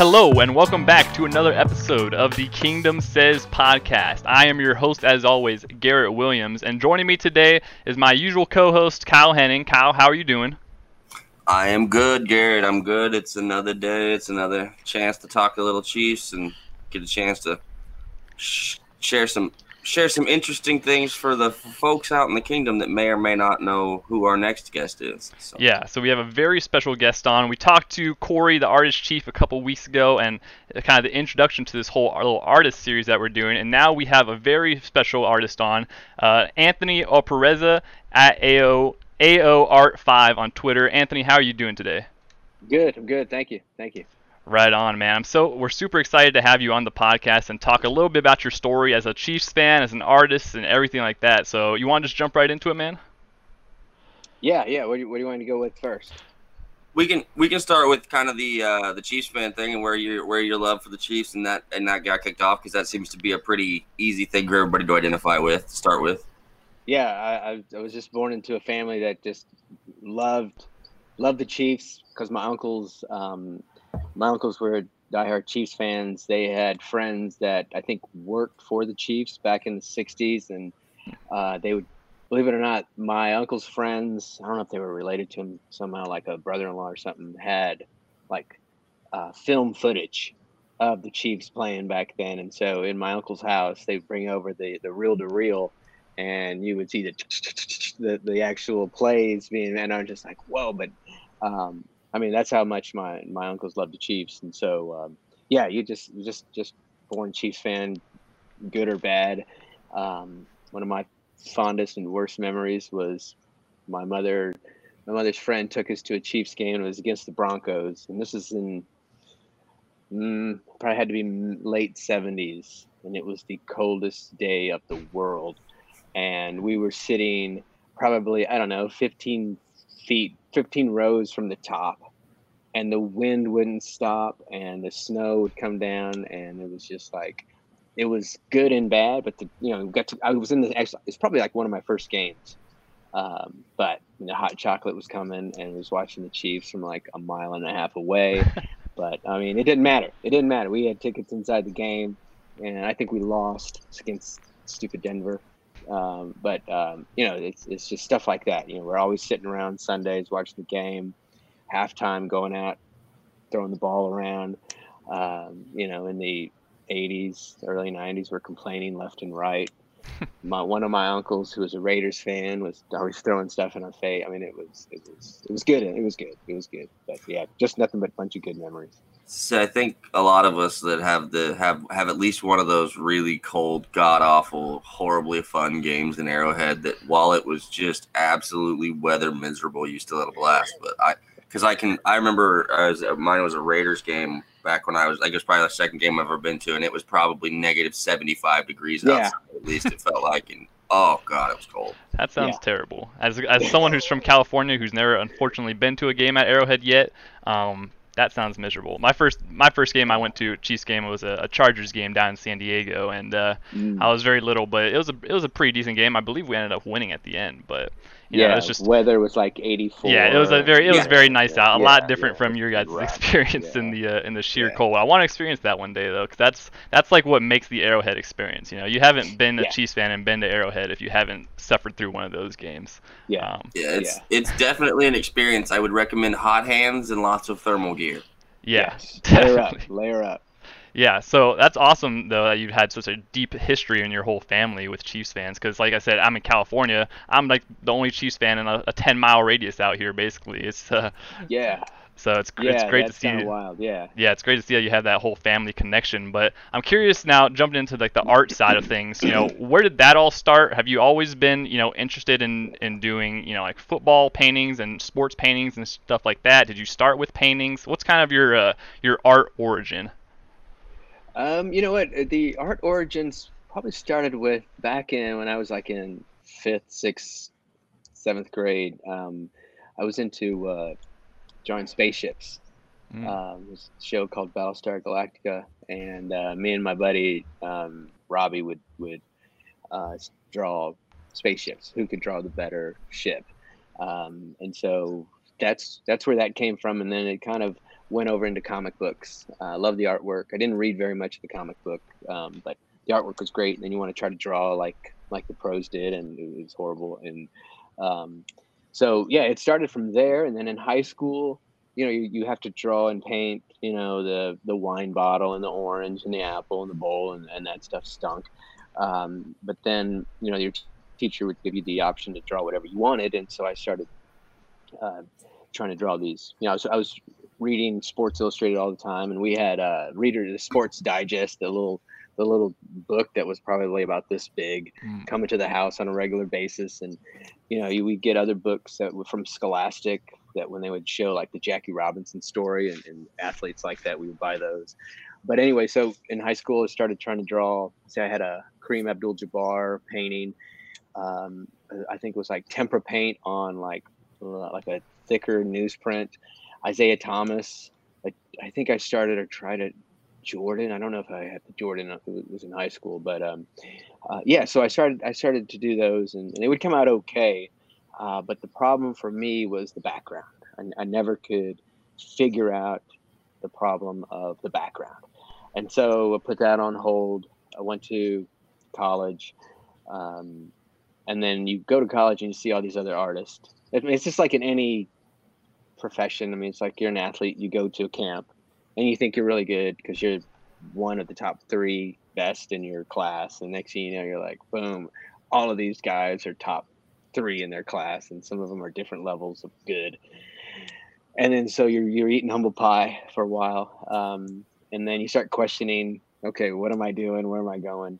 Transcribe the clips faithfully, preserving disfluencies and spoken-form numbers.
Hello and welcome back to another episode of the Kingdom Says Podcast. I am your host, as always, Garrett Williams, and joining me today is my usual co-host, Kyle Henning. Kyle, how are you doing? I am good, Garrett. I'm good. It's another day. It's another chance to talk a little Chiefs and get a chance to sh- share some share some interesting things for the folks out in the kingdom that may or may not know who our next guest is. So. Yeah, so we have a very special guest on. We talked to Corey, the artist chief, a couple weeks ago, and kind of the introduction to this whole little artist series that we're doing. And now we have a very special artist on, uh, Anthony Oropeza at A O A O Art five on Twitter. Anthony, how are you doing today? Good, I'm good. Thank you. Thank you. Right on, man. So we're super excited to have you on the podcast and talk a little bit about your story as a Chiefs fan, as an artist, and everything like that. So you want to just jump right into it, man? Yeah, yeah. What do you, what do you want to go with first? We can we can start with kind of the uh, the Chiefs fan thing and where your where your love for the Chiefs and that and that got kicked off, because that seems to be a pretty easy thing for everybody to identify with to start with. Yeah, I, I was just born into a family that just loved loved the Chiefs because my uncles. Um, My uncles were diehard Chiefs fans. They had friends that I think worked for the Chiefs back in the sixties, and uh, they would, believe it or not, my uncle's friends, I don't know if they were related to him somehow, like a brother-in-law or something, had like uh, film footage of the Chiefs playing back then. And so in my uncle's house, they'd bring over the, the reel-to-reel, and you would see the the, the actual plays being, and I was just like, whoa, but... Um, I mean, that's how much my, my uncles love the Chiefs. And so, um, yeah, you just just just born Chiefs fan, good or bad. Um, one of my fondest and worst memories was my mother. My mother's friend took us to a Chiefs game. And it was against the Broncos. And this is in mm, probably had to be late seventies. And it was the coldest day of the world. And we were sitting probably, I don't know, fifteen feet fifteen rows from the top, and the wind wouldn't stop and the snow would come down, and it was just like, it was good and bad, but the, you know, got to, I was in the, it's probably like one of my first games, um, but the you know, hot chocolate was coming and was watching the Chiefs from like a mile and a half away. But I mean, it didn't matter. It didn't matter. We had tickets inside the game, and I think we lost against stupid Denver. Um, but, um, you know, it's it's just stuff like that. You know, we're always sitting around Sundays watching the game, halftime going out, throwing the ball around. Um, you know, in the eighties, early nineties, we're complaining left and right. My One of my uncles, who was a Raiders fan, was always throwing stuff in our face. I mean, it was it was it was good. It was good. It was good. But yeah, just nothing but a bunch of good memories. So I think a lot of us that have the have, have at least one of those really cold, god-awful, horribly fun games in Arrowhead that while it was just absolutely weather miserable, you still had a blast. But I, because I can, I remember I was, mine was a Raiders game back when I was, I guess probably the second game I've ever been to, and it was probably negative seventy-five degrees yeah. outside, at least it felt like, and oh god, it was cold. That sounds yeah. terrible. As as someone who's from California who's never unfortunately been to a game at Arrowhead yet, um. That sounds miserable. My first my first game I went to, Chiefs game, was a, a Chargers game down in San Diego, and uh, mm. I was very little, but it was a it was a pretty decent game. I believe we ended up winning at the end, but you yeah, know, it was just weather was like eighty-four. Yeah, it was a very it yeah. was very nice yeah. out. A yeah. lot different yeah. from your guys' right. experience yeah. in the uh, in the sheer yeah. cold. I want to experience that one day though, because that's that's like what makes the Arrowhead experience. You know, you haven't been a yeah. Chiefs fan and been to Arrowhead if you haven't suffered through one of those games. Yeah, um, yeah, it's yeah. it's definitely an experience. I would recommend hot hands and lots of thermal gear. Yeah, yes. Layer up, layer up. Yeah, so that's awesome, though, that you've had such a deep history in your whole family with Chiefs fans. Because, like I said, I'm in California. I'm, like, the only Chiefs fan in a ten-mile radius out here, basically. It's uh, yeah. So it's, yeah, it's great to see. Kind of wild. Yeah. Yeah, it's great to see that you have that whole family connection. But I'm curious now, jumping into like the art side of things. You know, where did that all start? Have you always been, you know, interested in, in doing, you know, like football paintings and sports paintings and stuff like that? Did you start with paintings? What's kind of your uh, your art origin? Um, you know what, the art origins probably started with back in when I was like in fifth, sixth, seventh grade. Um, I was into. Uh, drawing spaceships. Mm. Um, it was a show called Battlestar Galactica, and uh, me and my buddy um, Robbie would would uh, draw spaceships. Who could draw the better ship? Um, and so that's that's where that came from. And then it kind of went over into comic books. I uh, love the artwork. I didn't read very much of the comic book, um, but the artwork was great. And then you want to try to draw like like the pros did, and it was horrible. And um, So, yeah, it started from there. And then in high school, you know, you, you have to draw and paint, you know, the, the wine bottle and the orange and the apple and the bowl, and, and that stuff stunk. Um, but then, you know, your t- teacher would give you the option to draw whatever you wanted. And so I started uh, trying to draw these. You know, so I was reading Sports Illustrated all the time. And we had a reader, the Sports Digest, the little the little book that was probably about this big, mm. coming to the house on a regular basis. And, you know, you, we'd get other books that were from Scholastic that when they would show like the Jackie Robinson story and, and athletes like that, we would buy those. But anyway, so in high school, I started trying to draw. Say I had a Kareem Abdul-Jabbar painting. Um, I think it was like tempera paint on like, like a thicker newsprint. Isaiah Thomas. I, I think I started or tried to, Jordan. I don't know if I had the Jordan. It was in high school, but um, uh, yeah. So I started. I started to do those, and, and they would come out okay. Uh, but the problem for me was the background. I, I never could figure out the problem of the background, and so I put that on hold. I went to college, um, and then you go to college and you see all these other artists. I mean, it's just like in any profession. I mean, it's like you're an athlete. You go to a camp. And you think you're really good because you're one of the top three best in your class. And next thing you know, you're like, boom, all of these guys are top three in their class. And some of them are different levels of good. And then so you're, you're eating humble pie for a while. Um, and then you start questioning, okay, what am I doing? Where am I going?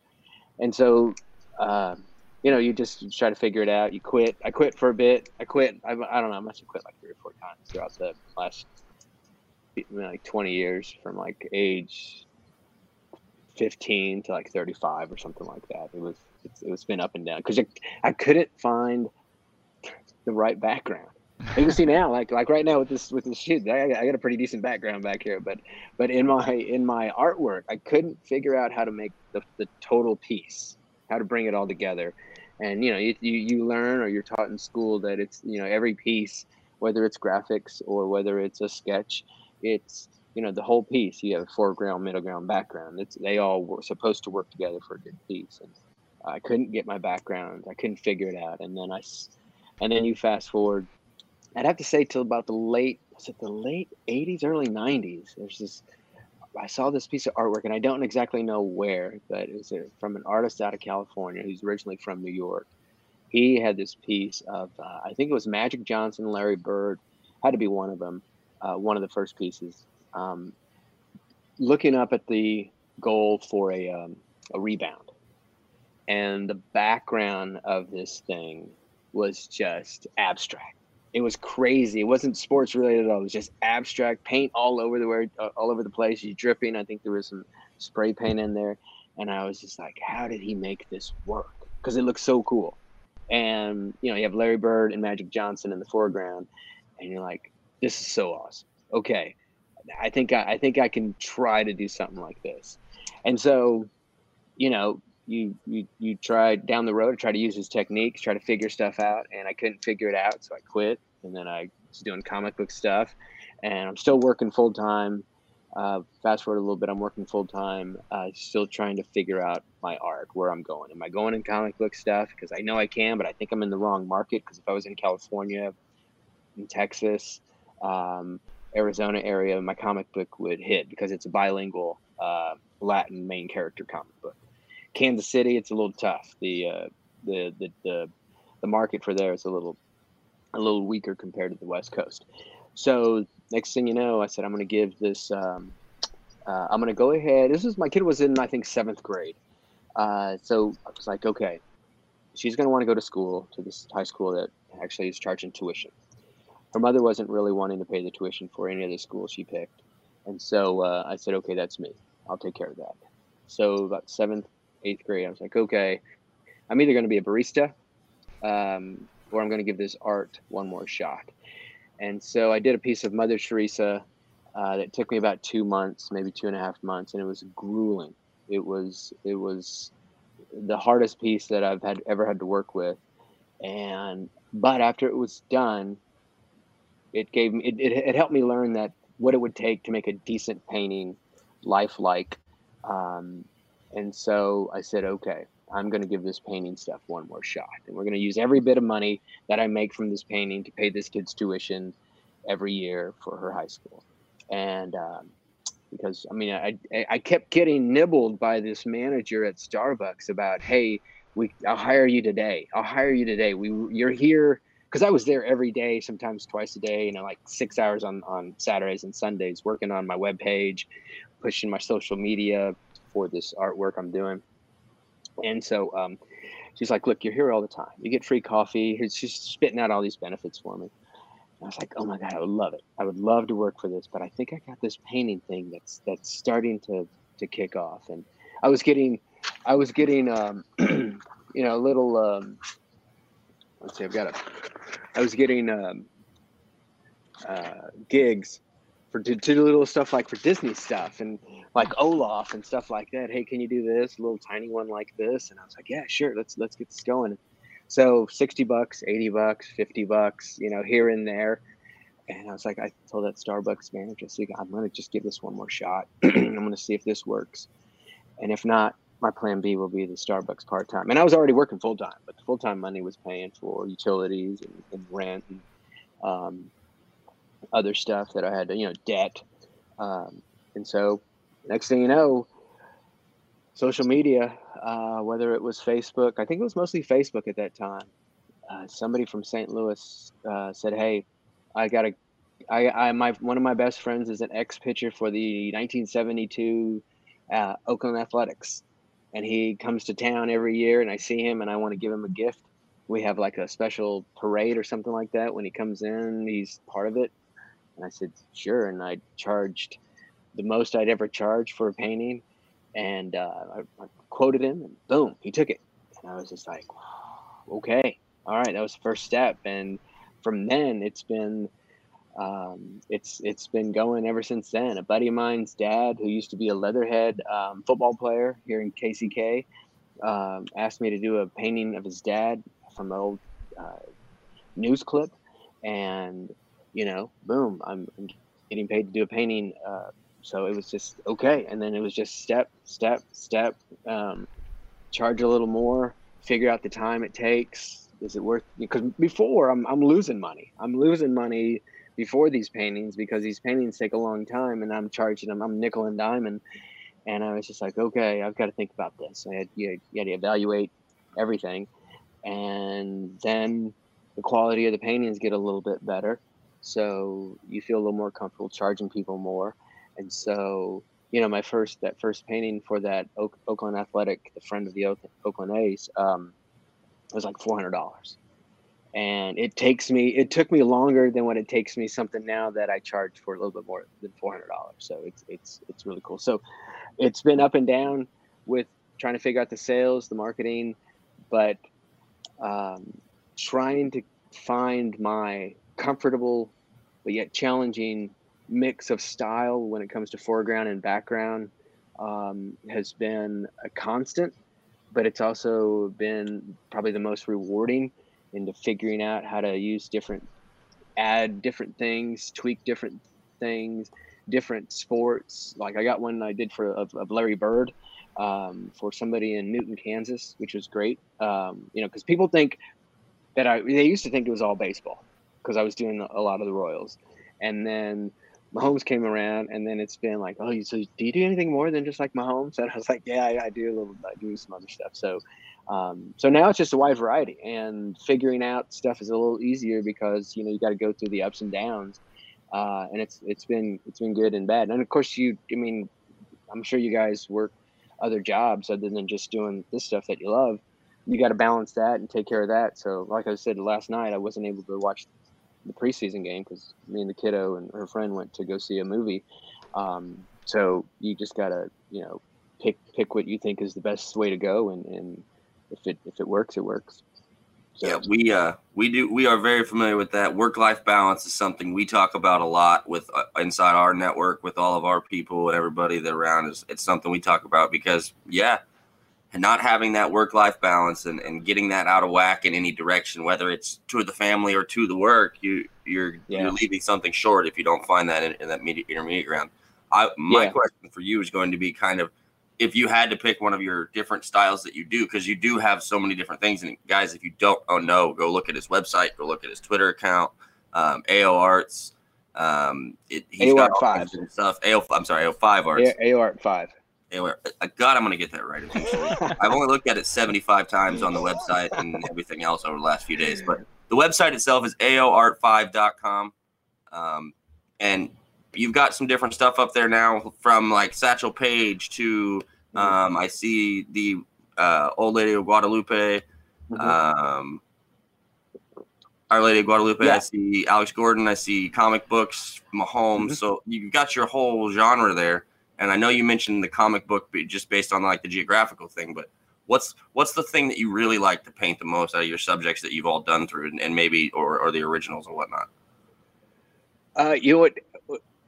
And so, uh, you know, you just try to figure it out. You quit. I quit for a bit. I quit. I, I don't know. I must have quit like three or four times throughout the last like twenty years, from like age fifteen to like thirty-five or something like that. It was, it's, it's been up and down because I, I couldn't find the right background. You can see now, like, like right now with this, with this shoot, I, I got a pretty decent background back here, but, but in my, in my artwork, I couldn't figure out how to make the, the total piece, how to bring it all together. And, you know, you, you, you learn, or you're taught in school that it's, you know, every piece, whether it's graphics or whether it's a sketch, it's, you know, the whole piece. You have foreground, middle ground, background. It's, they all were supposed to work together for a good piece. And I couldn't get my background. I couldn't figure it out. And then I, and then you fast forward, I'd have to say till about the late, was it the late eighties, early nineties? There's this, I saw this piece of artwork, and I don't exactly know where, but it was a, from an artist out of California who's originally from New York. He had this piece of, uh, I think it was Magic Johnson, Larry Bird, had to be one of them. Uh, one of the first pieces, um, looking up at the goal for a, um, a rebound. And the background of this thing was just abstract. It was crazy. It wasn't sports related at all. It was just abstract paint all over the word, uh, all over the place. You're dripping. I think there was some spray paint in there. And I was just like, how did he make this work? Because it looks so cool. And, you know, you have Larry Bird and Magic Johnson in the foreground, and you're like, this is so awesome. Okay, I think I, I think I can try to do something like this. And so, you know, you you you try down the road, try to use his techniques, try to figure stuff out, and I couldn't figure it out, so I quit. And then I was doing comic book stuff, and I'm still working full time. Uh, fast forward a little bit, I'm working full time, uh, still trying to figure out my art, where I'm going. Am I going in comic book stuff? Because I know I can, but I think I'm in the wrong market. Because if I was in California, in Texas, um Arizona area, my comic book would hit because it's a bilingual uh, Latin main character comic book. Kansas City, it's a little tough. The uh, the the the the market for there is a little a little weaker compared to the West Coast. So next thing you know, I said I'm going to give this. Um, uh, I'm going to go ahead. This is my kid was in I think seventh grade. Uh, so I was like, okay, she's going to want to go to school, to this high school that actually is charging tuition. Her mother wasn't really wanting to pay the tuition for any of the schools she picked. And so uh, I said, okay, that's me. I'll take care of that. So about seventh, eighth grade, I was like, okay, I'm either going to be a barista um, or I'm going to give this art one more shot. And so I did a piece of Mother Teresa uh, that took me about two months, maybe two and a half months, and it was grueling. It was it was the hardest piece that I've had ever had to work with, and but after it was done, it gave me it, it, it helped me learn that what it would take to make a decent painting, lifelike, um, and so I said, okay, I'm going to give this painting stuff one more shot, and we're going to use every bit of money that I make from this painting to pay this kid's tuition every year for her high school, and. Um, Because, I mean, I I kept getting nibbled by this manager at Starbucks about, hey, we I'll hire you today. I'll hire you today. We You're here. Because I was there every day, sometimes twice a day, you know, like six hours on, on Saturdays and Sundays, working on my webpage, pushing my social media for this artwork I'm doing. And so um, she's like, look, you're here all the time. You get free coffee. She's spitting out all these benefits for me. I was like, oh my God, I would love it. I would love to work for this, but I think I got this painting thing that's that's starting to to kick off. And I was getting, I was getting, um, you know, a little. Um, let's see, I've got a. I was getting um, uh, gigs for to do little stuff like for Disney stuff and like Olaf and stuff like that. Hey, can you do this? A little tiny one like this, and I was like, yeah, sure. Let's let's get this going. So sixty bucks, eighty bucks, fifty bucks, you know, here and there. And I was like, I told that Starbucks manager, I'm going to just give this one more shot. I'm going to see if this works. And if not, my plan B will be the Starbucks part-time. And I was already working full-time, but the full-time money was paying for utilities and, and rent and um, other stuff that I had to, you know, debt. Um, and so next thing you know, social media, uh, whether it was Facebook, I think it was mostly Facebook at that time. Uh, somebody from Saint Louis uh, said, "Hey, I got a, I, I, my one of my best friends is an ex pitcher for the nineteen seventy-two uh, Oakland Athletics, and he comes to town every year, and I see him, and I want to give him a gift. We have like a special parade or something like that. When he comes in, he's part of it." And I said, "Sure," and I charged the most I'd ever charged for a painting. And uh, I, I quoted him, and boom, he took it. And I was just like, okay, all right, that was the first step. And from then, it's been um, it's it's been going ever since then. A buddy of mine's dad, who used to be a Leatherhead um, football player here in K C K, um, asked me to do a painting of his dad from an old uh, news clip. And, you know, boom, I'm, I'm getting paid to do a painting. Uh, So it was just okay. And then it was just step, step, step, um, charge a little more, figure out the time it takes. Is it worth it? Because before I'm, I'm losing money. I'm losing money before these paintings because these paintings take a long time and I'm charging them. I'm nickel and diamond. And I was just like, okay, I've got to think about this. I had, you, you had to evaluate everything. And then the quality of the paintings get a little bit better. So you feel a little more comfortable charging people more. And so, you know, my first, that first painting for that Oak, Oakland Athletic, the friend of the Oakland A's, um, was like four hundred dollars. And it takes me, it took me longer than what it takes me something now that I charge for a little bit more than four hundred dollars. So it's, it's, it's really cool. So it's been up and down with trying to figure out the sales, the marketing, but um, trying to find my comfortable, but yet challenging mix of style when it comes to foreground and background um, has been a constant, but it's also been probably the most rewarding into figuring out how to use different, add different things, tweak different things, different sports. Like I got one I did for of, of Larry Bird um, for somebody in Newton, Kansas, which was great. Um, you know, because people think that I, they used to think it was all baseball because I was doing a lot of the Royals. And then Mahomes came around, and then it's been like, oh, you, so do you do anything more than just like Mahomes? And I was like, yeah, I, I do a little, I do some other stuff. So, um, so now it's just a wide variety, and figuring out stuff is a little easier because you know you got to go through the ups and downs, uh, and it's it's been it's been good and bad. And of course, you, I mean, I'm sure you guys work other jobs other than just doing this stuff that you love. You got to balance that and take care of that. So, like I said last night, I wasn't able to watch the preseason game because me and the kiddo and her friend went to go see a movie. Um, so you just gotta, you know, pick pick what you think is the best way to go, and, and if it if it works, it works. So. Yeah, we uh we do we are very familiar with that. Work-life balance is something we talk about a lot with uh, inside our network with all of our people and everybody that around us. It's something we talk about because yeah, and not having that work-life balance and, and getting that out of whack in any direction, whether it's to the family or to the work, you, you're yeah. you're leaving something short if you don't find that in, in that media, intermediate ground. I, my yeah. question for you is going to be kind of if you had to pick one of your different styles that you do, because you do have so many different things. And guys, if you don't oh no, go look at his website, go look at his Twitter account, um, A O Arts. Um, it, he's got all kinds of stuff. A O, I'm sorry, A O five Arts. A O Art five. Anyway, God, I'm going to get that right eventually. I've only looked at it seventy-five times on the website and everything else over the last few days. But the website itself is A O art five dot com. Um, and you've got some different stuff up there now from, like, Satchel Paige to um, I see the uh, Old Lady of Guadalupe, um, Our Lady of Guadalupe. Yeah. I see Alex Gordon. I see comic books, Mahomes. Mm-hmm. So you've got your whole genre there. And I know you mentioned the comic book just based on like the geographical thing, but what's what's the thing that you really like to paint the most out of your subjects that you've all done through and, and maybe or, or the originals and whatnot? Uh, you know what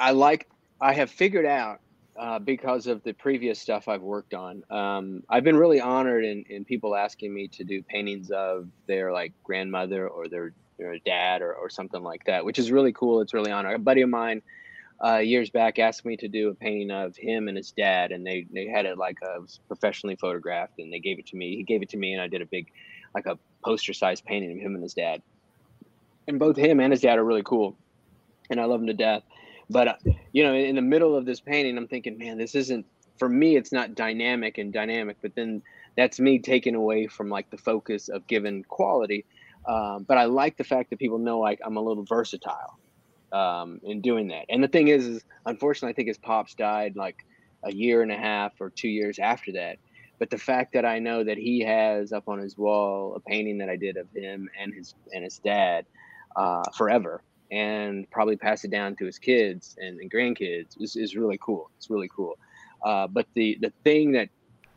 I like, I have figured out uh, because of the previous stuff I've worked on. Um, I've been really honored in, in people asking me to do paintings of their like grandmother or their, their dad or, or something like that, which is really cool. It's really honored. A buddy of mine Uh, years back asked me to do a painting of him and his dad, and they, they had it like uh, it was professionally photographed, and they gave it to me. He gave it to me, and I did a big, like a poster sized painting of him and his dad. And both him and his dad are really cool, and I love them to death. But uh, you know, in, in the middle of this painting, I'm thinking, man, this isn't for me. It's not dynamic and dynamic. But then that's me taken away from like the focus of given quality. Um, but I like the fact that people know like I'm a little versatile. Um, in doing that. And the thing is, is, unfortunately, I think his pops died like a year and a half or two years after that. But the fact that I know that he has up on his wall a painting that I did of him and his and his dad uh, forever, and probably pass it down to his kids and, and grandkids is, is really cool. It's really cool. Uh, but the, the thing that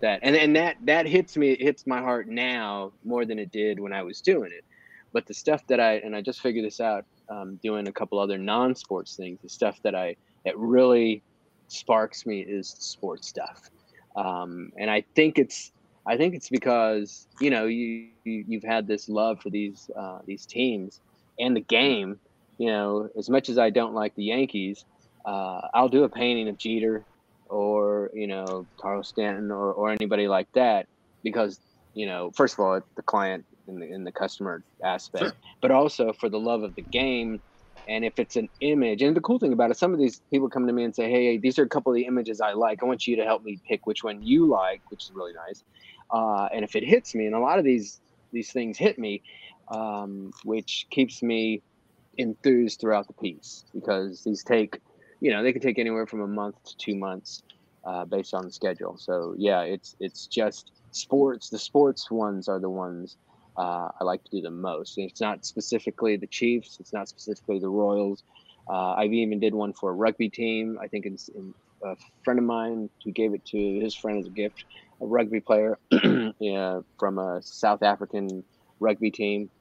that and, and that that hits me, it hits my heart now more than it did when I was doing it. But the stuff that I and I just figured this out. Um, doing a couple other non-sports things, the stuff that I that really sparks me is sports stuff, um, and I think it's I think it's because you know you, you you've had this love for these uh, these teams and the game. You know, as much as I don't like the Yankees, uh, I'll do a painting of Jeter or you know Carlos Stanton or, or anybody like that because you know first of all the client. In the, in the customer aspect, sure. But also for the love of the game. And if it's an image, and the cool thing about it, some of these people come to me and say, hey, these are a couple of the images I like. I want you to help me pick which one you like, which is really nice. Uh, and if it hits me, and a lot of these, these things hit me, um, which keeps me enthused throughout the piece because these take, you know, they can take anywhere from a month to two months uh, based on the schedule. So yeah, it's, it's just sports. The sports ones are the ones Uh, I like to do the most. And it's not specifically the Chiefs. It's not specifically the Royals. Uh, I've even did one for a rugby team. I think it's in, a friend of mine who gave it to his friend as a gift, a rugby player yeah, from a South African rugby team,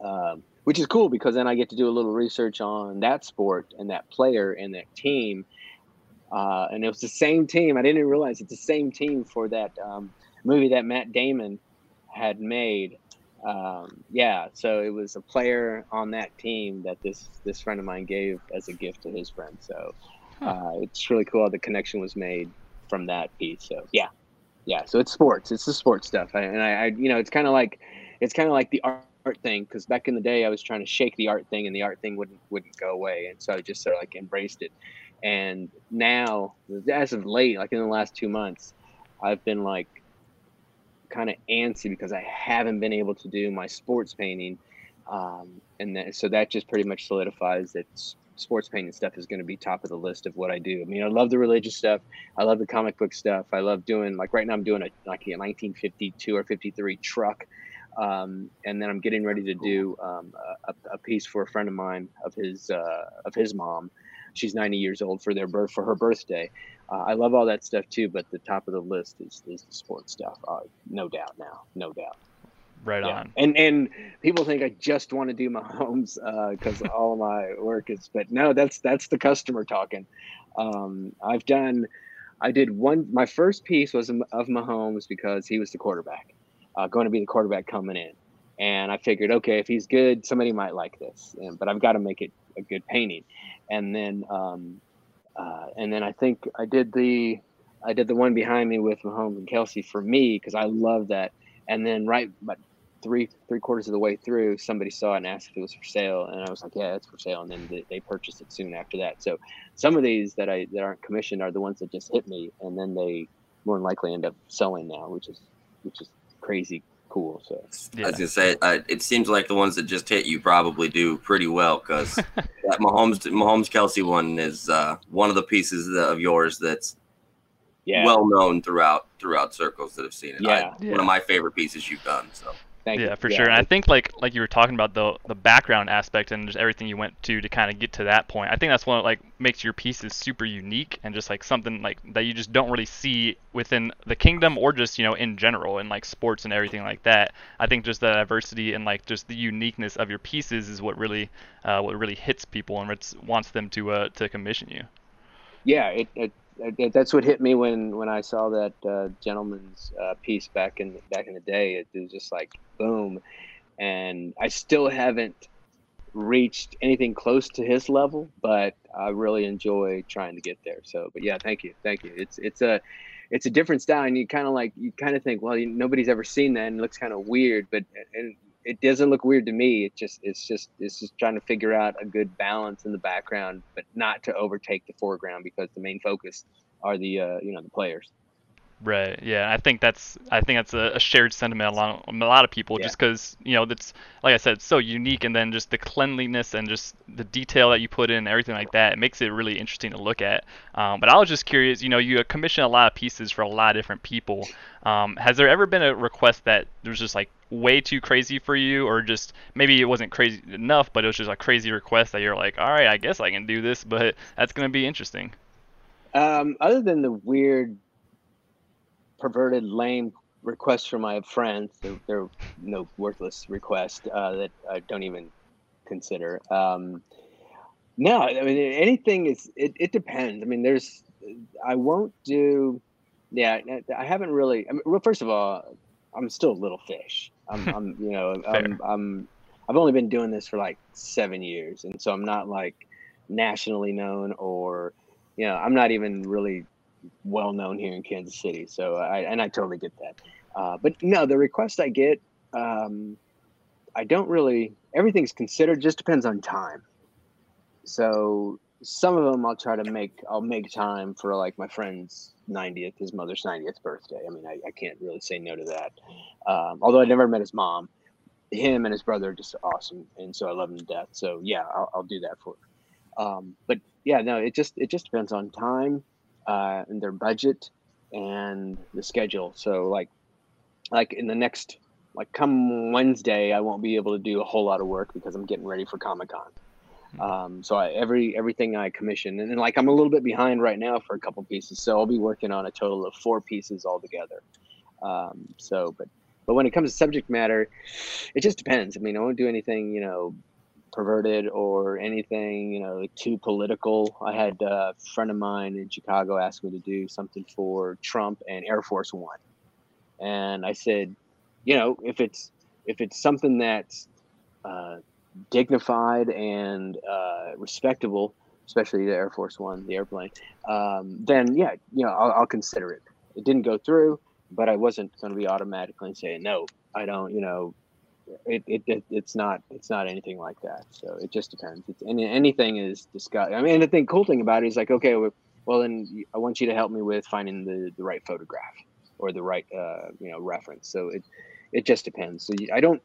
uh, which is cool because then I get to do a little research on that sport and that player and that team. Uh, and it was the same team. I didn't even realize it's the same team for that um, movie that Matt Damon had made. Um, yeah, so it was a player on that team that this, this friend of mine gave as a gift to his friend. So uh, it's really cool how the connection was made from that piece. So yeah, yeah. So it's sports. It's the sports stuff, I, and I, I, you know, it's kind of like it's kind of like the art thing, because back in the day I was trying to shake the art thing and the art thing wouldn't wouldn't go away, and so I just sort of like embraced it. And now, as of late, like in the last two months, I've been like kind of antsy because I haven't been able to do my sports painting, um, and that, so that just pretty much solidifies that sports painting stuff is going to be top of the list of what I do. I mean, I love the religious stuff. I love the comic book stuff. I love doing, like right now I'm doing a, like a nineteen fifty-two or fifty-three truck. Um, and then I'm getting ready to do um, a, a piece for a friend of mine of his uh, of his mom. She's ninety years old for their birth for her birthday. Uh, I love all that stuff too, but the top of the list is, is the sports stuff, uh, no doubt now, no doubt. Right yeah. on. And and people think I just want to do Mahomes because uh, all my work is, but no, that's that's the customer talking. Um, I've done, I did one. My first piece was of Mahomes because he was the quarterback. Uh, going to be the quarterback coming in, and I figured, okay, if he's good, somebody might like this, and, but I've got to make it a good painting. And then, um, uh, and then I think I did the, I did the one behind me with Mahomes and Kelce for me because I love that. And then right, but three three quarters of the way through, somebody saw it and asked if it was for sale, and I was like, yeah, it's for sale. And then they, they purchased it soon after that. So some of these that I that aren't commissioned are the ones that just hit me, and then they more than likely end up selling now, which is which is. crazy cool. So yeah. I was gonna say, I, it seems like the ones that just hit you probably do pretty well, because that Mahomes Mahomes Kelce one is uh, one of the pieces of yours that's yeah. well known throughout throughout circles that have seen it. Yeah. I, yeah. One of my favorite pieces you've done. So thank yeah, you. for yeah. sure. And I think like like you were talking about the the background aspect and just everything you went to to kind of get to that point. I think that's what like makes your pieces super unique and just like something like that you just don't really see within the kingdom or just, you know, in general in like sports and everything like that. I think just the diversity and like just the uniqueness of your pieces is what really uh, what really hits people and wants them to uh, to commission you. Yeah, it, it, it, that's what hit me when, when I saw that uh, gentleman's uh, piece back in back in the day. It, it was just like boom, and I still haven't reached anything close to his level, but I really enjoy trying to get there. So, but yeah, thank you, thank you. It's it's a it's a different style, and you kind of like you kind of think, well, you, nobody's ever seen that, and it looks kind of weird, but and it doesn't look weird to me. It just it's just it's just trying to figure out a good balance in the background, but not to overtake the foreground because the main focus are the uh, you know the players. Right. Yeah. I think that's I think that's a, a shared sentiment along a lot of people, yeah. just because you know that's like I said, it's so unique, and then just the cleanliness and just the detail that you put in, and everything like that, it makes it really interesting to look at. Um, but I was just curious, you know, you commission a lot of pieces for a lot of different people. Um, has there ever been a request that there's just like way too crazy for you, or just maybe it wasn't crazy enough but it was just a crazy request that you're like, all right, I guess I can do this, but that's going to be interesting? Um other than the weird perverted lame requests from my friends, they're, they're no worthless requests uh that I don't even consider. Um no, I mean, anything is it, it depends. I mean, there's I won't do yeah I haven't really I mean, well, first of all, I'm still a little fish. I'm, I'm you know, I'm, I'm, I've only been doing this for like seven years. And so I'm not like nationally known, or, you know, I'm not even really well known here in Kansas City. So I, and I totally get that. Uh, but no, the requests I get, um, I don't really, everything's considered, just depends on time. So some of them I'll try to make, I'll make time for like my friend's ninetieth, his mother's ninetieth birthday. I mean, I, I can't really say no to that. Um, although I never met his mom, him and his brother are just awesome. And so I love him to death. So yeah, I'll, I'll do that for him. Um, but yeah, no, it just, it just depends on time, uh, and their budget and the schedule. So like, like in the next, like come Wednesday, I won't be able to do a whole lot of work because I'm getting ready for Comic-Con. Um, so I, every, everything I commission, and, and like, I'm a little bit behind right now for a couple pieces. So I'll be working on a total of four pieces altogether. Um, so, but, but when it comes to subject matter, it just depends. I mean, I won't do anything, you know, perverted or anything, you know, too political. I had a friend of mine in Chicago ask me to do something for Trump and Air Force One. And I said, you know, if it's, if it's something that's, uh, dignified and uh, respectable, especially the Air Force One, the airplane, um, then yeah, you know, I'll, I'll consider it. It didn't go through, but I wasn't going to be automatically saying, no, I don't, you know, it, it, it it's not it's not anything like that. So it just depends. It's, and anything is discussed. I mean, and the thing cool thing about it is like, okay, well, then I want you to help me with finding the, the right photograph or the right uh, you know reference. So it it just depends. So you, I don't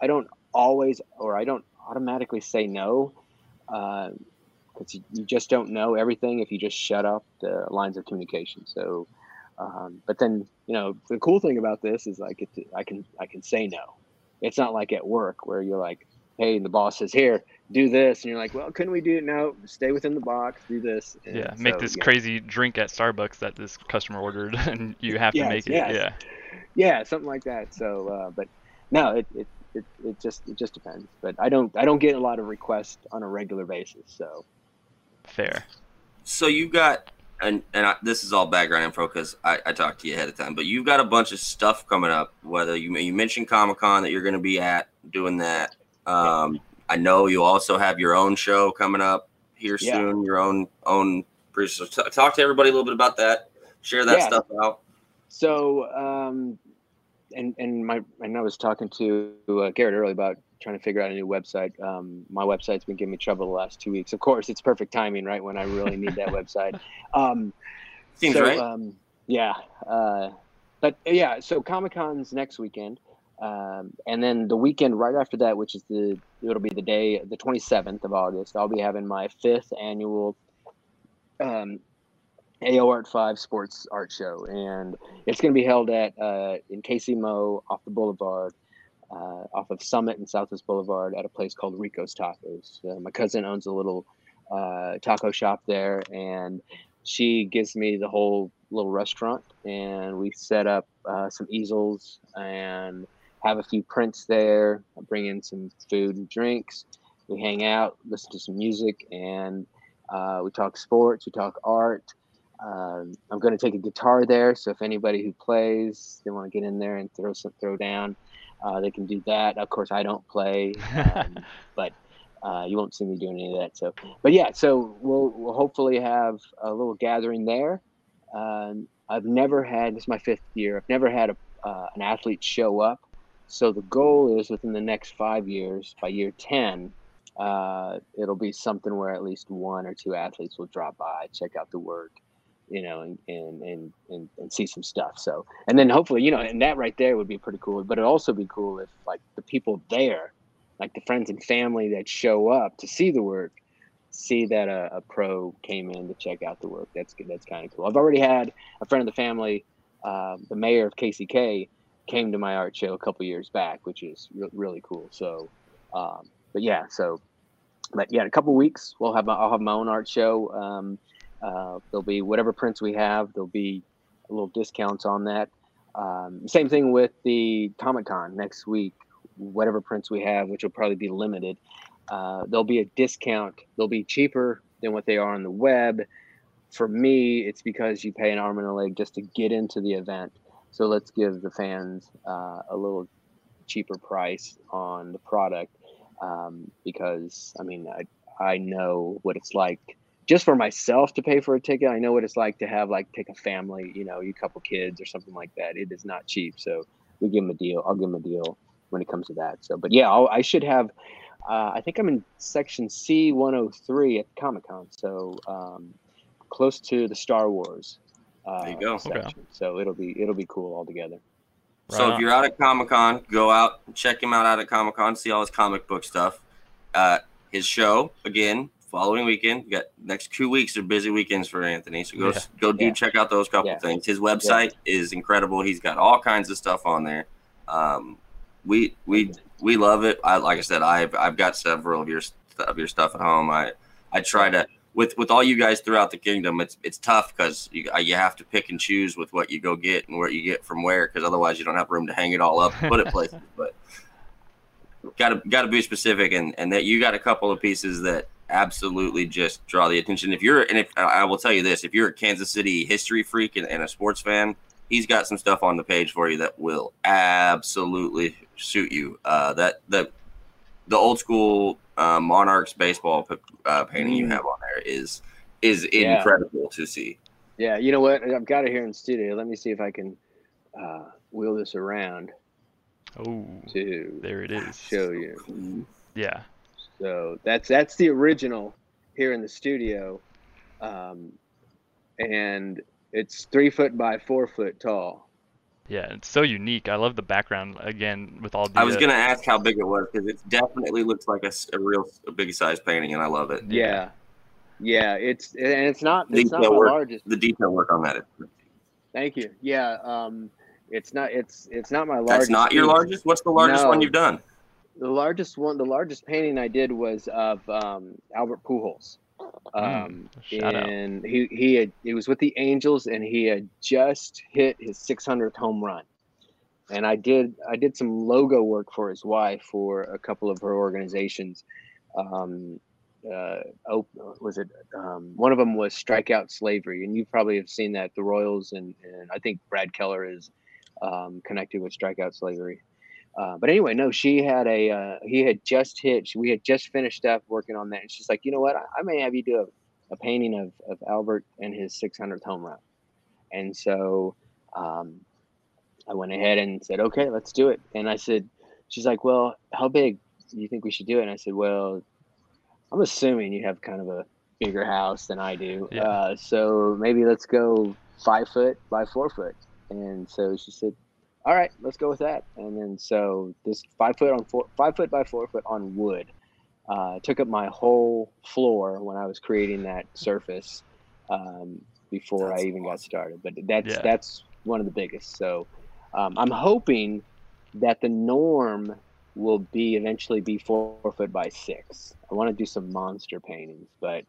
I don't always or I don't automatically say no. Uh, because you, you just don't know everything if you just shut up the lines of communication. So, um, but then, you know, the cool thing about this is like, it, I can, I can say no. It's not like at work where you're like, hey, and the boss says, here, do this. And you're like, well, couldn't we do it? No, stay within the box, do this. And yeah. Make so, this yeah. crazy drink at Starbucks that this customer ordered and you have yes, to make yes. it. Yeah. Yeah. Something like that. So, uh, but no, it, it, it, it just, it just depends, but I don't, I don't get a lot of requests on a regular basis. So. Fair. So you've got, and and I, this is all background info because I, I talked to you ahead of time, but you've got a bunch of stuff coming up. Whether you you mentioned Comic-Con that you're going to be at doing that. Um, I know you also have your own show coming up here yeah. soon. Your own own. So t- talk to everybody a little bit about that. Share that yeah. stuff out. So um, and and my and I was talking to uh, Garrett earlier about trying to figure out a new website. Um, my website's been giving me trouble the last two weeks. Of course, it's perfect timing, right, when I really need that website. Um, Seems so, right. Um, yeah. Uh, but, yeah, so Comic-Con's next weekend. Um, and then the weekend right after that, which is the – it'll be the day, the twenty-seventh of August, I'll be having my fifth annual um, A O Art five Sports Art Show. And it's going to be held at uh, in K C M O off the Boulevard. Uh, off of Summit and Southwest Boulevard at a place called Rico's Tacos. Uh, my cousin owns a little uh, taco shop there, and she gives me the whole little restaurant, and we set up uh, some easels and have a few prints there. I bring in some food and drinks. We hang out, listen to some music, and uh, we talk sports, we talk art. Um, I'm going to take a guitar there, so if anybody who plays, they want to get in there and throw some, throw down. Uh, they can do that. Of course, I don't play, um, but uh, you won't see me doing any of that. So, but yeah, so we'll we'll hopefully have a little gathering there. Um, I've never had this is my fifth year. I've never had a, uh, an athlete show up. So the goal is within the next five years, by year ten, uh, it'll be something where at least one or two athletes will drop by, check out the work, you know, and, and, and, and, and see some stuff. So, and then hopefully, you know, and that right there would be pretty cool, but it'd also be cool if like the people there, like the friends and family that show up to see the work, see that a, a pro came in to check out the work. That's good. That's kind of cool. I've already had a friend of the family, uh, the mayor of K C K came to my art show a couple years back, which is re- really cool. So, um, but yeah, so, but yeah, in a couple weeks we'll have, my, I'll have my own art show. Um, Uh, there'll be whatever prints we have, there'll be a little discounts on that. Um, same thing with the Comic-Con next week, whatever prints we have, which will probably be limited. Uh, there'll be a discount. They'll be cheaper than what they are on the web. For me, it's because you pay an arm and a leg just to get into the event. So let's give the fans uh, a little cheaper price on the product um, because, I mean, I, I know what it's like just for myself to pay for a ticket. I know what it's like to have like take a family, you know, you couple kids or something like that. It is not cheap. So we give them a deal. I'll give them a deal when it comes to that. So, but yeah, I'll, I should have, uh, I think I'm in section C one oh three at Comic-Con. So um, close to the Star Wars. Uh, there you go. Section. Okay. So it'll be, it'll be cool altogether. Right so on. If you're out at Comic-Con, go out and check him out, out at Comic-Con, see all his comic book stuff. Uh, his show again, following weekend, you got next two weeks are busy weekends for Anthony. So go yeah. go do yeah. check out those couple yeah. things. His website yeah. is incredible. He's got all kinds of stuff on there. Um, we we we love it. I like I said, I've I've got several of your of your stuff at home. I I try to with with all you guys throughout the kingdom. It's it's tough because you you have to pick and choose with what you go get and where you get from where, because otherwise you don't have room to hang it all up and put it places. But gotta gotta be specific, and and that you got a couple of pieces that absolutely just draw the attention. If you're, and if I will tell you this, if you're a Kansas City history freak and, and a sports fan, he's got some stuff on the page for you that will absolutely suit you. Uh, that the the old school uh, Monarchs baseball uh, painting you have on there is is yeah. incredible to see. Yeah, you know what? I've got it here in the studio. Let me see if I can uh, wheel this around. Oh, to there it is. Show you. Yeah. So that's that's the original here in the studio, um, and it's three foot by four foot tall. Yeah, it's so unique. I love the background again with all the. I was gonna ask how big it was because it definitely looks like a, a real a big size painting, and I love it. Yeah, yeah, it's and it's not it's not the largest. The detail work on that is pretty. Thank you. Yeah, um, it's not it's it's not my largest. That's not your largest. What's the largest no, one you've done? The largest one, the largest painting I did was of um, Albert Pujols. Um, Shout and out. he, he had, he was with the Angels and he had just hit his six hundredth home run. And I did, I did some logo work for his wife for a couple of her organizations. Um, uh, oh, was it, um, one of them was Strikeout Slavery. And you probably have seen that the Royals and, and I think Brad Keller is, um, connected with Strikeout Slavery. Uh, but anyway, no, she had a, uh, he had just hit, she, we had just finished up working on that. And she's like, you know what, I, I may have you do a, a painting of, of Albert and his six hundredth home run. And so um, I went ahead and said, okay, let's do it. And I said, she's like, well, how big do you think we should do it? And I said, well, I'm assuming you have kind of a bigger house than I do. Yeah. Uh, so maybe let's go five foot by four foot. And so she said, all right, let's go with that. And then so this five foot on four, five foot by four foot on wood uh, took up my whole floor when I was creating that surface um, before that's I even awesome. got started. But that's yeah. that's one of the biggest. So um, I'm hoping that the norm will be eventually be four foot by six. I want to do some monster paintings, but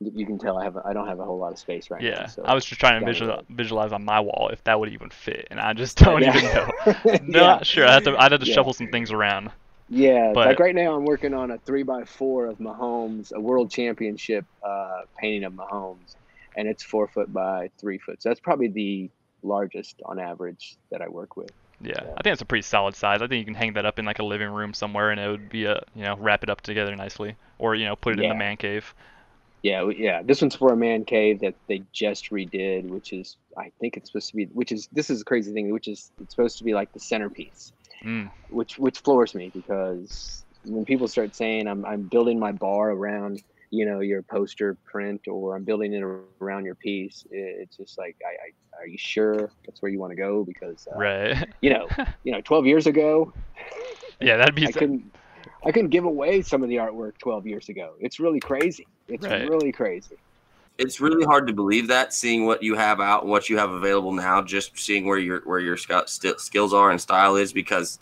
you can tell I have I don't have a whole lot of space right yeah. now. Yeah, so I was just trying to visual, visualize on my wall if that would even fit, and I just don't yeah. even know. Not yeah. sure. I had to I had to yeah. shuffle some things around. Yeah, but, like right now I'm working on a three by four of Mahomes, a world championship uh, painting of Mahomes, and it's four foot by three foot. So that's probably the largest on average that I work with. Yeah, so. I think it's a pretty solid size. I think you can hang that up in like a living room somewhere, and it would be a you know wrap it up together nicely, or you know put it yeah. in the man cave. Yeah, yeah. This one's for a man cave that they just redid, which is I think it's supposed to be, which is this is a crazy thing, which is it's supposed to be like the centerpiece, mm. which which floors me because when people start saying I'm I'm building my bar around you know your poster print or I'm building it around your piece, it, it's just like I, I are you sure that's where you want to go because uh, right you know you know twelve years ago yeah that'd be I couldn't I couldn't give away some of the artwork twelve years ago. It's really crazy. It's right. really crazy. It's really hard to believe that, seeing what you have out and what you have available now, just seeing where your where your skills are and style is, because,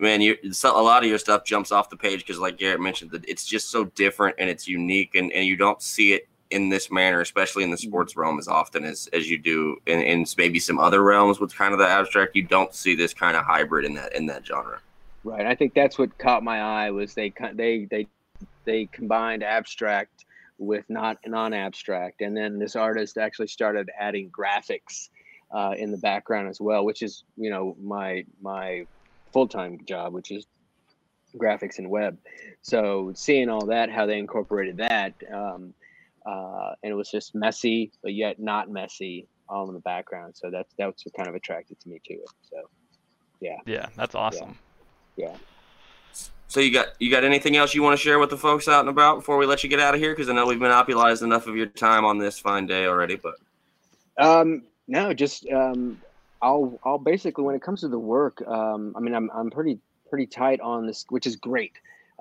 man, you a lot of your stuff jumps off the page because, like Garrett mentioned, that it's just so different and it's unique, and, and you don't see it in this manner, especially in the sports realm as often as, as you do in, in maybe some other realms with kind of the abstract. You don't see this kind of hybrid in that in that genre. Right, I think that's what caught my eye was they they they they combined abstract with not non-abstract, and then this artist actually started adding graphics uh, in the background as well, which is you know my my full-time job, which is graphics and web. So seeing all that, how they incorporated that, um, uh, and it was just messy but yet not messy all in the background. So that's that's what kind of attracted to me to it. So yeah, yeah, that's awesome. Yeah. Yeah. So you got you got anything else you want to share with the folks out and about before we let you get out of here? Because I know we've monopolized enough of your time on this fine day already. But um, no, just um, I'll I'll basically when it comes to the work, um, I mean I'm I'm pretty pretty tight on this, which is great.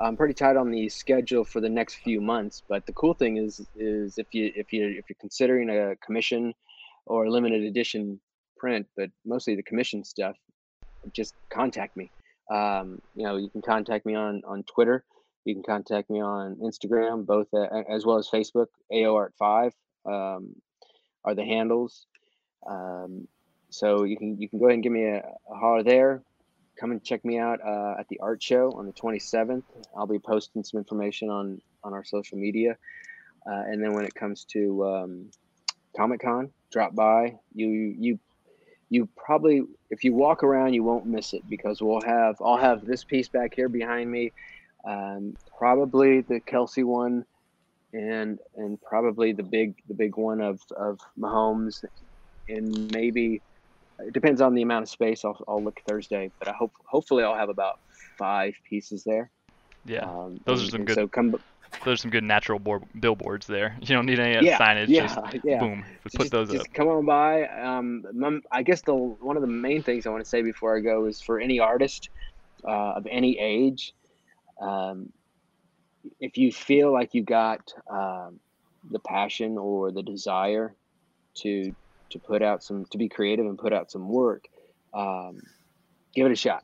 I'm pretty tight on the schedule for the next few months. But the cool thing is is if you if you if you're considering a commission or a limited edition print, but mostly the commission stuff, just contact me. Um, you know, you can contact me on, on Twitter. You can contact me on Instagram, both uh, as well as Facebook. A O A R T five um, are the handles. Um, so you can you can go ahead and give me a, a holler there. Come and check me out uh, at the art show on the twenty-seventh. I'll be posting some information on, on our social media. Uh, and then when it comes to um, Comic-Con, drop by. You you. you You probably, if you walk around, you won't miss it because we'll have, I'll have this piece back here behind me, um, probably the Kelce one, and and probably the big the big one of of Mahomes, and maybe it depends on the amount of space. I'll, I'll look Thursday, but I hope hopefully I'll have about five pieces there. Yeah, um, those and, are some good. So come, those are some good natural board, billboards there. You don't need any yeah, signage. Yeah, just yeah. boom, just, put those just up. Come on by. Um, I guess the one of the main things I want to say before I go is for any artist uh, of any age, um, if you feel like you got um, the passion or the desire to to put out some, to be creative and put out some work, um, give it a shot.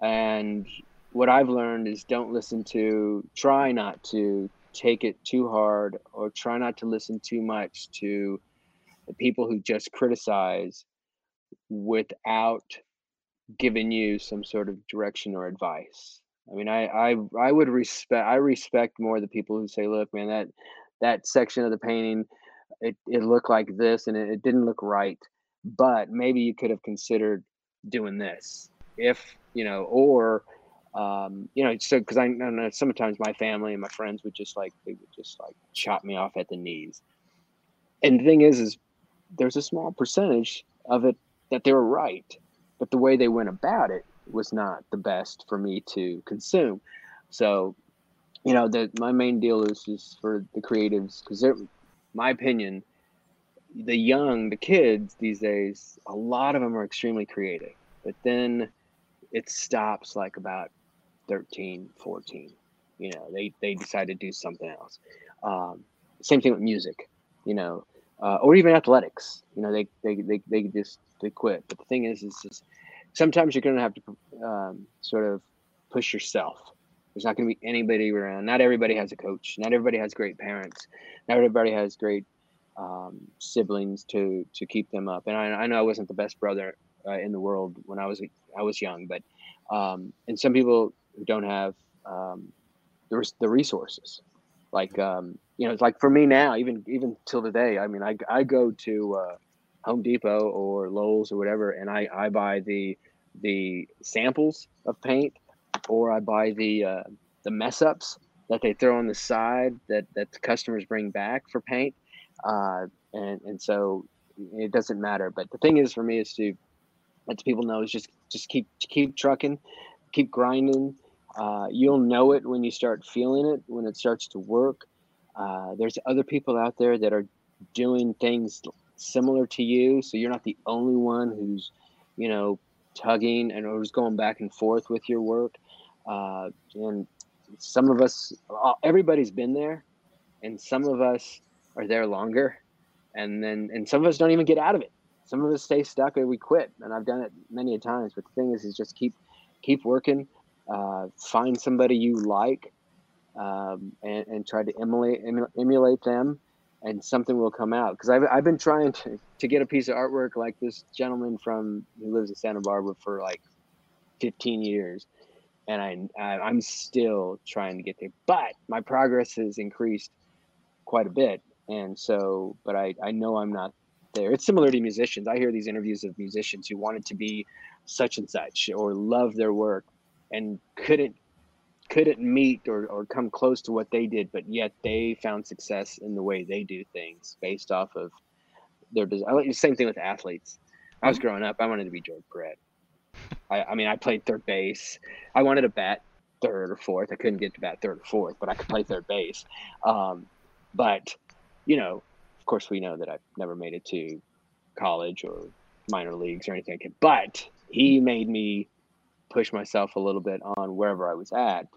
And what I've learned is don't listen to, try not to take it too hard or try not to listen too much to the people who just criticize without giving you some sort of direction or advice. I mean, I, I, I would respect, I respect more the people who say, look, man, that, that section of the painting, it, it looked like this and it, it didn't look right, but maybe you could have considered doing this if, you know, or, um, you know, so, cause I, I know sometimes my family and my friends would just like, they would just like chop me off at the knees. And the thing is, is there's a small percentage of it that they were right, but the way they went about it was not the best for me to consume. So, you know, the, my main deal is just for the creatives, cause they're, my opinion, the young, the kids these days, a lot of them are extremely creative, but then it stops like about thirteen, fourteen, you know, they, they decide to do something else. Um, same thing with music, you know, uh, or even athletics, you know, they, they, they, they just, they quit. But the thing is, is just, sometimes you're going to have to um, sort of push yourself. There's not going to be anybody around. Not everybody has a coach. Not everybody has great parents. Not everybody has great um, siblings to to keep them up. And I, I know I wasn't the best brother uh, in the world when I was I was young, but um, and some people don't have um, the res- the resources. Like um, you know, it's like for me now, even even till today. I mean, I I go to uh, Home Depot or Lowe's or whatever, and I I buy the the samples of paint. Or I buy the uh, the mess ups that they throw on the side that, that the customers bring back for paint, uh, and and so it doesn't matter. But the thing is for me is to let the people know is just just keep keep trucking, keep grinding. Uh, you'll know it when you start feeling it, when it starts to work. Uh, there's other people out there that are doing things similar to you, so you're not the only one who's you know tugging and or just going back and forth with your work. Uh, and some of us, everybody's been there, and some of us are there longer, and then and some of us don't even get out of it. Some of us stay stuck or we quit, and I've done it many a times. But the thing is, is just keep keep working, uh, find somebody you like, um, and, and try to emulate emulate them, and something will come out. Because I've I've been trying to, to get a piece of artwork like this gentleman from who lives in Santa Barbara for like fifteen years. And I, I, I'm still trying to get there, but my progress has increased quite a bit. And so, but I, I know I'm not there. It's similar to musicians. I hear these interviews of musicians who wanted to be such and such or love their work and couldn't, couldn't meet or, or come close to what they did, but yet they found success in the way they do things based off of their desire. Same thing with athletes. I was growing up, I wanted to be George Brett. I, I mean, I played third base. I wanted to bat third or fourth. I couldn't get to bat third or fourth, but I could play third base. Um, but, you know, of course, we know that I've never made it to college or minor leagues or anything. But he made me push myself a little bit on wherever I was at,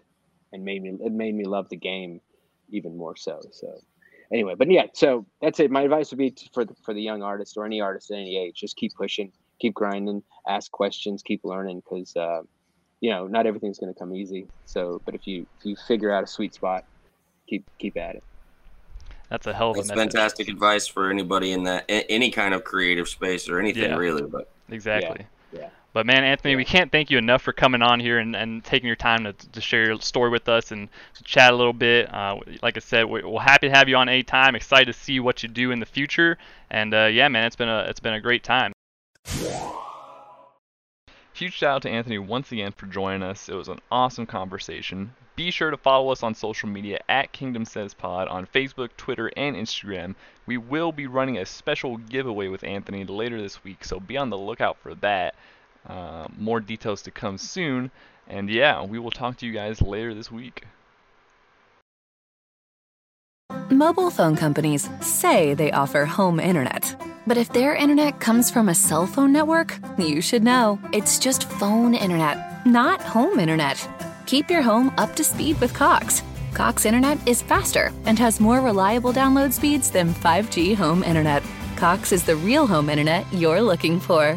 and made me it made me love the game even more so. So, anyway, but yeah, so that's it. My advice would be to, for the, for the young artist or any artist at any age, just keep pushing. Keep grinding, ask questions, keep learning, because uh, you know not everything's going to come easy. So, but if you if you figure out a sweet spot, keep keep at it. That's a hell of a message. Fantastic advice for anybody in that any kind of creative space or anything yeah, really. But exactly. Yeah. yeah. But man, Anthony, we can't thank you enough for coming on here and, and taking your time to, to share your story with us and to chat a little bit. Uh, like I said, we're, we're happy to have you on anytime. Excited to see what you do in the future. And uh, yeah, man, it's been a it's been a great time. Huge shout out to Anthony once again for joining us. It was an awesome conversation. Be sure to follow us on social media at Kingdom Says Pod on Facebook, Twitter, and Instagram. We will be running a special giveaway with Anthony later this week, so be on the lookout for that. Uh, more details to come soon. And yeah, we will talk to you guys later this week. Mobile phone companies say they offer home internet. But if their internet comes from a cell phone network, you should know. It's just phone internet, not home internet. Keep your home up to speed with Cox. Cox internet is faster and has more reliable download speeds than five G home internet. Cox is the real home internet you're looking for.